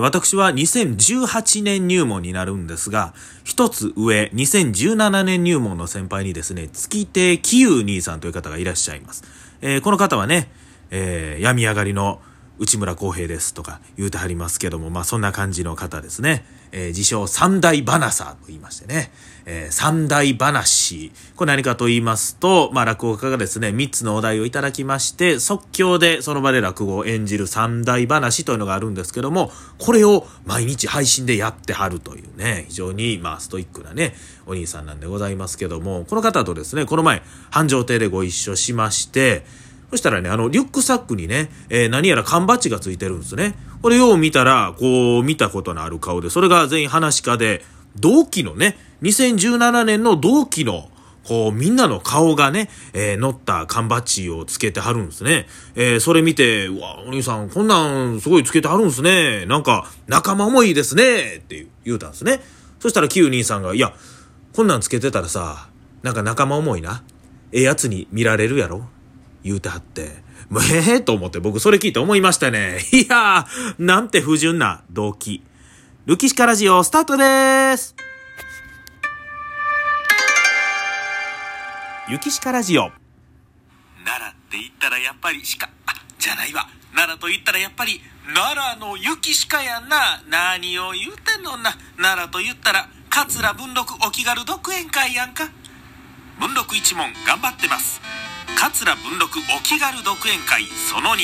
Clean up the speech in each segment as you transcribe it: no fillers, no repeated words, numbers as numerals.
私は2018年入門になるんですが、一つ上2017年入門の先輩にですね、月亭喜友兄さんという方がいらっしゃいます。この方はね、病み上がりの内村航平ですとか言うてはりますけども、まあそんな感じの方ですね。自称三大バナサーと言いましてね、三大バナシー、これ何かと言いますと、まあ落語家がですね、3つのお題をいただきまして、即興でその場で落語を演じる三大バナシというのがあるんですけども、これを毎日配信でやってはるというね、非常にまあストイックなねお兄さんなんでございますけども、この方とですね、この前繁盛亭でご一緒しまして、そしたらね、リュックサックにね、何やら缶バッジがついてるんですね。これよう見たら、こう見たことのある顔で、それが全員噺家で、同期のね、2017年の同期の、こうみんなの顔がね、乗った缶バッジをつけてはるんですね。それ見て、うわ、お兄さんこんなんすごいつけてはるんですね。なんか仲間思いですねって言うたんですね。そしたらキウ兄さんが、いや、こんなんつけてたらさ、なんか仲間思いな、やつに見られるやろ。言うてはって、と思って、僕それ聞いて思いましたね。いやー、なんて不純な動機。ルキシカラジオスタートでーす。ゆきしかラジオ。奈良って言ったらやっぱり鹿、じゃないわ。奈良と言ったらやっぱり奈良のゆきしかやな。何を言うてんのな。奈良と言ったら桂文禄お気軽独演会やんか。文禄一門頑張ってます。桂文禄お気軽独演会その2、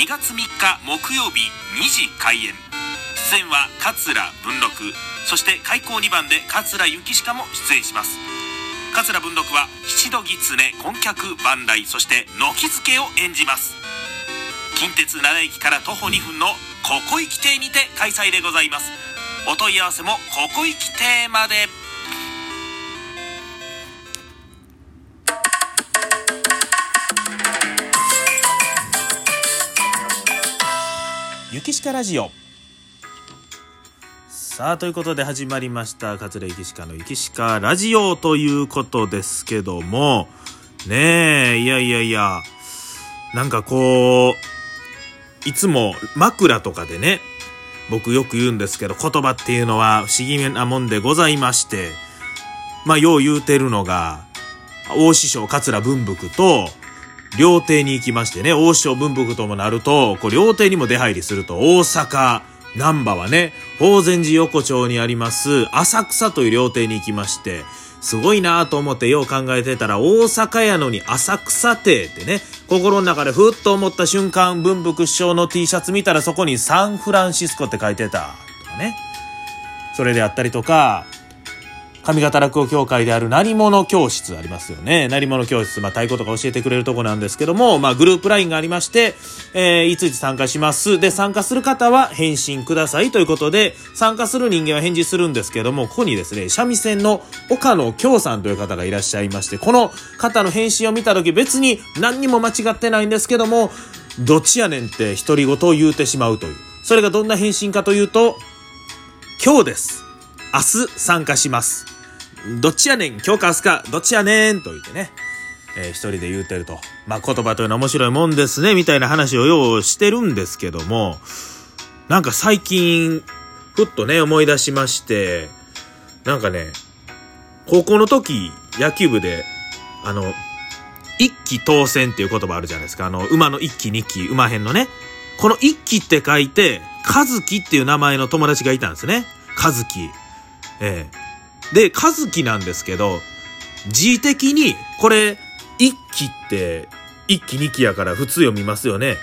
2月3日木曜日2時開演。出演は桂文禄、そして開口2番で桂ゆきしかも出演します。桂文禄は七度狐、根脚万来、そして軒付けを演じます。近鉄奈良駅から徒歩2分のここいき亭にて開催でございます。お問い合わせもここいき亭まで。ゆきしかラジオ。さあ、ということで始まりました桂ゆきしかのゆきしかラジオということですけどもね、いやなんかこういつも枕とかでね、僕よく言うんですけど、言葉っていうのは不思議なもんでございまして、まあよう言うてるのが、大師匠桂文福と料亭に行きましてね、大師匠文福ともなると、こう料亭にも出入りすると、大阪難波はね、法善寺横丁にあります浅草という料亭に行きまして、すごいなぁと思ってよう考えてたら、大阪やのに浅草亭ってね、心の中でふっと思った瞬間、文福師匠の T シャツ見たらそこにサンフランシスコって書いてたとかね、それであったりとか、上方落語協会である何者教室ありますよね。何者教室、まあ太鼓とか教えてくれるとこなんですけども、まあグループラインがありまして、いついつ参加します。で、参加する方は返信くださいということで、参加する人間は返事するんですけども、ここにですね、三味線の岡野京さんという方がいらっしゃいまして、この方の返信を見たとき、別に何にも間違ってないんですけども、どっちやねんって独り言を言うてしまうという。それがどんな返信かというと、今日です。明日参加します。どっちやねん、今日か明日か、どっちやねんと言ってね、一人で言うてると、まあ言葉というのは面白いもんですねみたいな話をようしてるんですけども、なんか最近ふっとね思い出しまして、なんかね、高校の時野球部で一騎当選っていう言葉あるじゃないですか。馬の一騎二騎馬編のね、この一騎って書いて和樹っていう名前の友達がいたんですね。和樹、で、和樹なんですけど、字的に、これ、一騎って、一騎二騎やから普通読みますよね。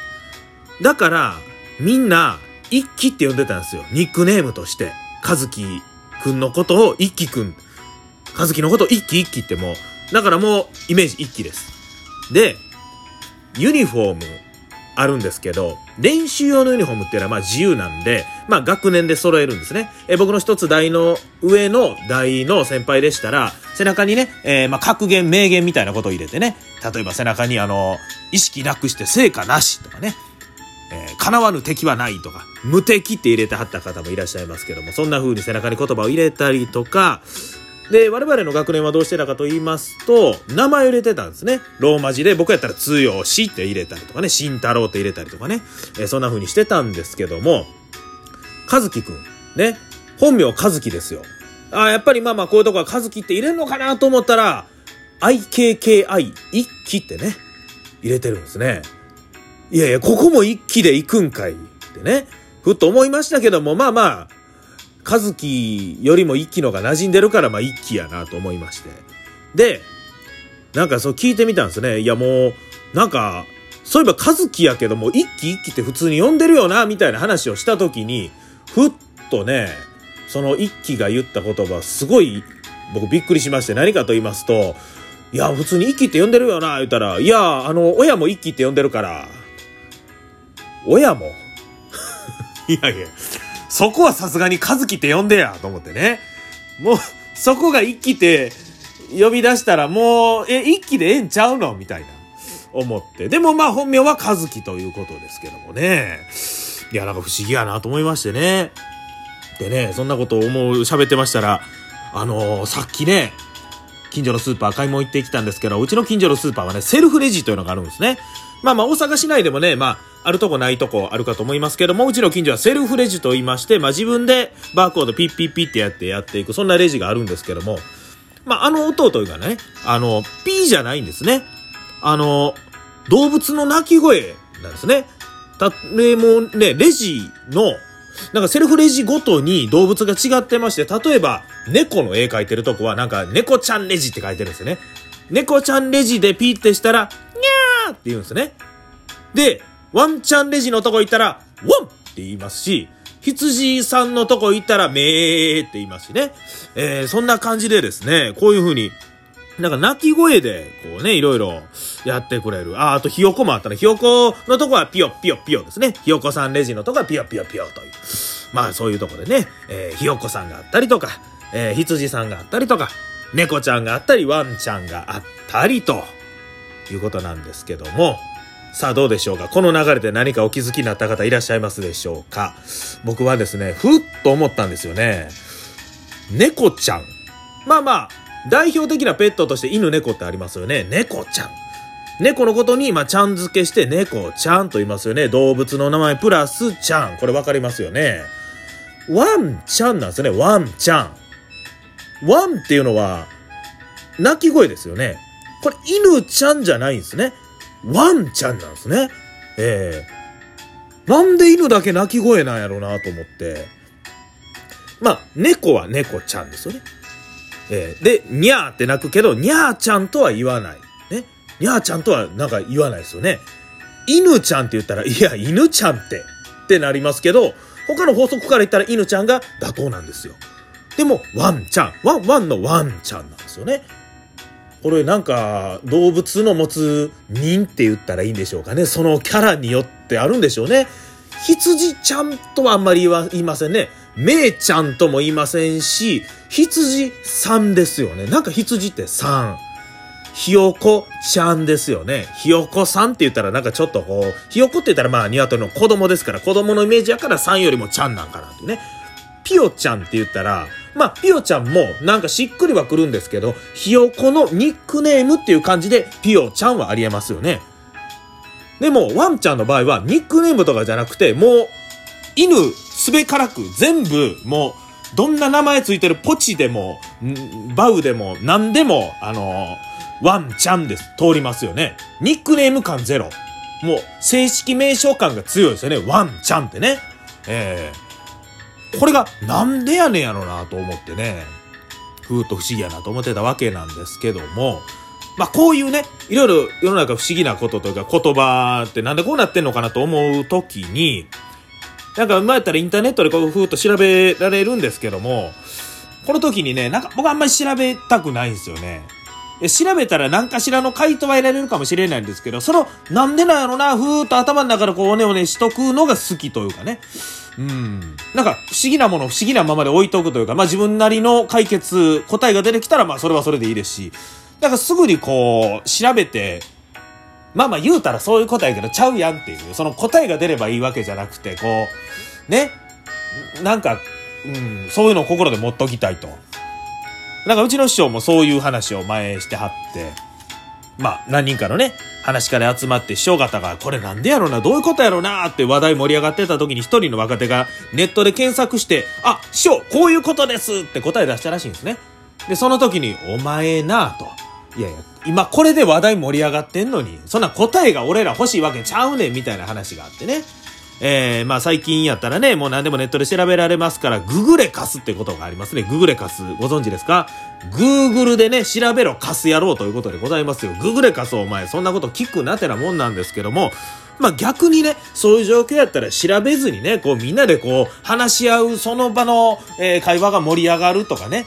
だから、みんな、一騎って呼んでたんですよ。ニックネームとして。和樹くんのことを一騎くん。和樹のことを一騎ってもう、だからもう、イメージ一騎です。で、ユニフォームあるんですけど、練習用のユニフォームっていうのはまあ自由なんで、まあ学年で揃えるんですね。僕の一つ代の上の代の先輩でしたら、背中にね、まあ格言名言みたいなことを入れてね、例えば背中に意識なくして成果なしとかね、叶わぬ敵はないとか、無敵って入れてはった方もいらっしゃいますけども、そんな風に背中に言葉を入れたりとかで、我々の学年はどうしてたかと言いますと、名前を入れてたんですね。ローマ字で、僕やったら通用しって入れたりとかね、慎太郎って入れたりとかね、そんな風にしてたんですけども、和樹くんね、本名和樹ですよ。やっぱりまあこういうとこは和樹って入れるのかなと思ったら IKKI 一期ってね入れてるんですね。いやいや、ここも一期で行くんかいってねふっと思いましたけども、まあ和樹よりも一期のが馴染んでるから一期やなと思いまして、でなんかそう聞いてみたんですね。いやもうなんかそういえば和樹やけども一期一期って普通に呼んでるよなみたいな話をした時にふっとねその一期が言った言葉すごい僕びっくりしまして、何かと言いますと、いや普通に一期って呼んでるよな言ったら、いや親も一期って呼んでるから親もいやいやそこはさすがに和樹って呼んでやと思ってね、もうそこが一期って呼び出したらもう一期でええんちゃうのみたいな思って、でも本名は和樹ということですけどもね、いやなんか不思議やなと思いましてね。でね、そんなことを喋ってましたらさっきね近所のスーパー買い物行ってきたんですけど、うちの近所のスーパーはねセルフレジというのがあるんですね。まあ大阪市内でもねあるとこないとこあるかと思いますけども、うちの近所はセルフレジと言いまして、自分でバーコードピッピッピッってやっていくそんなレジがあるんですけども、音というかねピーじゃないんですね。動物の鳴き声なんですね。もうねレジのなんかセルフレジごとに動物が違ってまして、例えば猫の絵描いてるとこはなんか猫ちゃんレジって書いてるんですね。猫ちゃんレジでピーってしたらにゃーって言うんですね。でワンちゃんレジのとこ行ったらワンって言いますし、羊さんのとこ行ったらめーって言いますしね、そんな感じでですね、こういう風になんか鳴き声でこうねいろいろやってくれる。あとひよこもあったね。ひよこのとこはピヨピヨピヨですね。ひよこさんレジのとこはピヨピヨピヨという、そういうとこでね、ひよこさんがあったりとか、羊さんがあったりとか、猫ちゃんがあったりワンちゃんがあったりということなんですけども、さあどうでしょうか。この流れで何かお気づきになった方いらっしゃいますでしょうか。僕はですねふっと思ったんですよね。猫ちゃん、まあ代表的なペットとして犬猫ってありますよね。猫ちゃん、猫のことにちゃん付けして猫ちゃんと言いますよね。動物の名前プラスちゃん、これわかりますよね。ワンちゃんなんですね。ワンちゃん、ワンっていうのは鳴き声ですよね。これ犬ちゃんじゃないんですね。ワンちゃんなんですね。なんで犬だけ鳴き声なんやろうなと思って、猫は猫ちゃんですよね。でニャーって鳴くけどニャーちゃんとは言わないね。ニャーちゃんとはなんか言わないですよね。犬ちゃんって言ったらいや犬ちゃんってなりますけど、他の法則から言ったら犬ちゃんが妥当なんですよ。でもワンちゃん、ワンワンのワンちゃんなんですよね。これなんか動物の持つ人って言ったらいいんでしょうかね。そのキャラによってあるんでしょうね。羊ちゃんとはあんまり言いませんね。めいちゃんとも言いませんし、羊さんですよね。なんか羊ってさん、ひよこちゃんですよね。ひよこさんって言ったらなんかちょっとこう、ひよこって言ったら鶏の子供ですから、子供のイメージやからさんよりもちゃんなんかなってね。ピヨちゃんって言ったらピヨちゃんもなんかしっくりはくるんですけど、ひよこのニックネームっていう感じでピヨちゃんはありえますよね。でもワンちゃんの場合はニックネームとかじゃなくて、もう犬すべからく全部もうどんな名前ついてるポチでもバウでも何でもワンちゃんです通りますよね。ニックネーム感ゼロ、もう正式名称感が強いですよね、ワンちゃんってね。これがなんでやねんやろなと思ってね、ふーっと不思議やなと思ってたわけなんですけども、こういうねいろいろ世の中不思議なことというか、言葉ってなんでこうなってんのかなと思うときに、なんか前やったらインターネットでこうふーっと調べられるんですけども、この時にねなんか僕あんまり調べたくないんですよね。調べたら何かしらの回答は得られるかもしれないんですけど、そのなんでなんやろなふーっと頭の中でこうおねおねしとくのが好きというかね、なんか不思議なもの不思議なままで置いとくというか、自分なりの解決答えが出てきたらそれはそれでいいですし、だからすぐにこう調べて言うたらそういう答えやけどちゃうやんっていう、その答えが出ればいいわけじゃなくて、こうねなんか、そういうのを心で持っときたいと。なんかうちの師匠もそういう話を前してはって、何人かのね話から集まって師匠方がこれなんでやろな、どういうことやろなって話題盛り上がってた時に一人の若手がネットで検索して、あ、師匠こういうことですって答え出したらしいんですね。でその時にお前なぁと、いやいや今これで話題盛り上がってんのにそんな答えが俺ら欲しいわけちゃうねんみたいな話があってね、まあ最近やったらね、もう何でもネットで調べられますから、ググレカスってことがありますね。ググレカスご存知ですか？グーグルでね、調べろカスやろうということでございますよ。ググレカスお前そんなこと聞くなってなもんなんですけども、まあ逆にね、そういう状況やったら調べずにね、こうみんなでこう話し合うその場の、会話が盛り上がるとかね、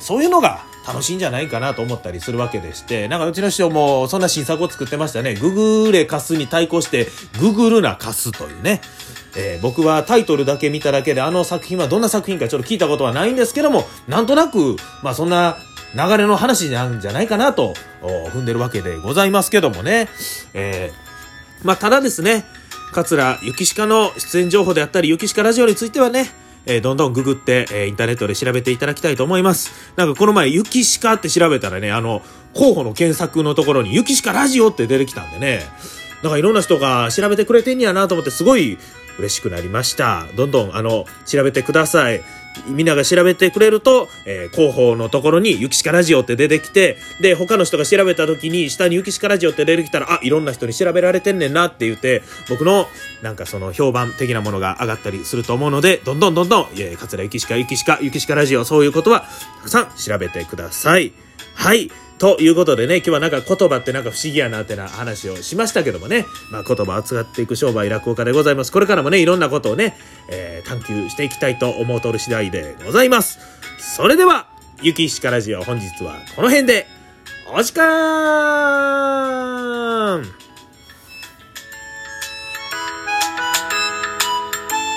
そういうのが楽しいんじゃないかなと思ったりするわけでして、なんかうちの師匠もそんな新作を作ってましたね。ググレカスに対抗してググルなカスというね、僕はタイトルだけ見ただけであの作品はどんな作品かちょっと聞いたことはないんですけども、なんとなくまあそんな流れの話なんじゃないかなと踏んでるわけでございますけどもね、まあただですね、桂ゆきしかの出演情報であったりゆきしかラジオについてはね、どんどんググって、インターネットで調べていただきたいと思います。なんかこの前、ゆきしかって調べたらね、候補の検索のところに、ゆきしかラジオって出てきたんでね、なんかいろんな人が調べてくれてんやなと思って、すごい嬉しくなりました。どんどん、調べてください。みんなが調べてくれると、広報のところにゆきしかラジオって出てきて、で他の人が調べた時に下にゆきしかラジオって出てきたら、あ、いろんな人に調べられてんねんなって言って、僕のなんかその評判的なものが上がったりすると思うので、どんどんどんどん、桂ゆきしかラジオ、そういうことはたくさん調べてください。はい、ということでね、今日はなんか言葉ってなんか不思議やなってな話をしましたけどもね、まあ言葉を扱っていく商売落語家でございます。これからもね、いろんなことをね、探求していきたいと思うとる次第でございます。それではゆきしかラジオ、本日はこの辺でお時間。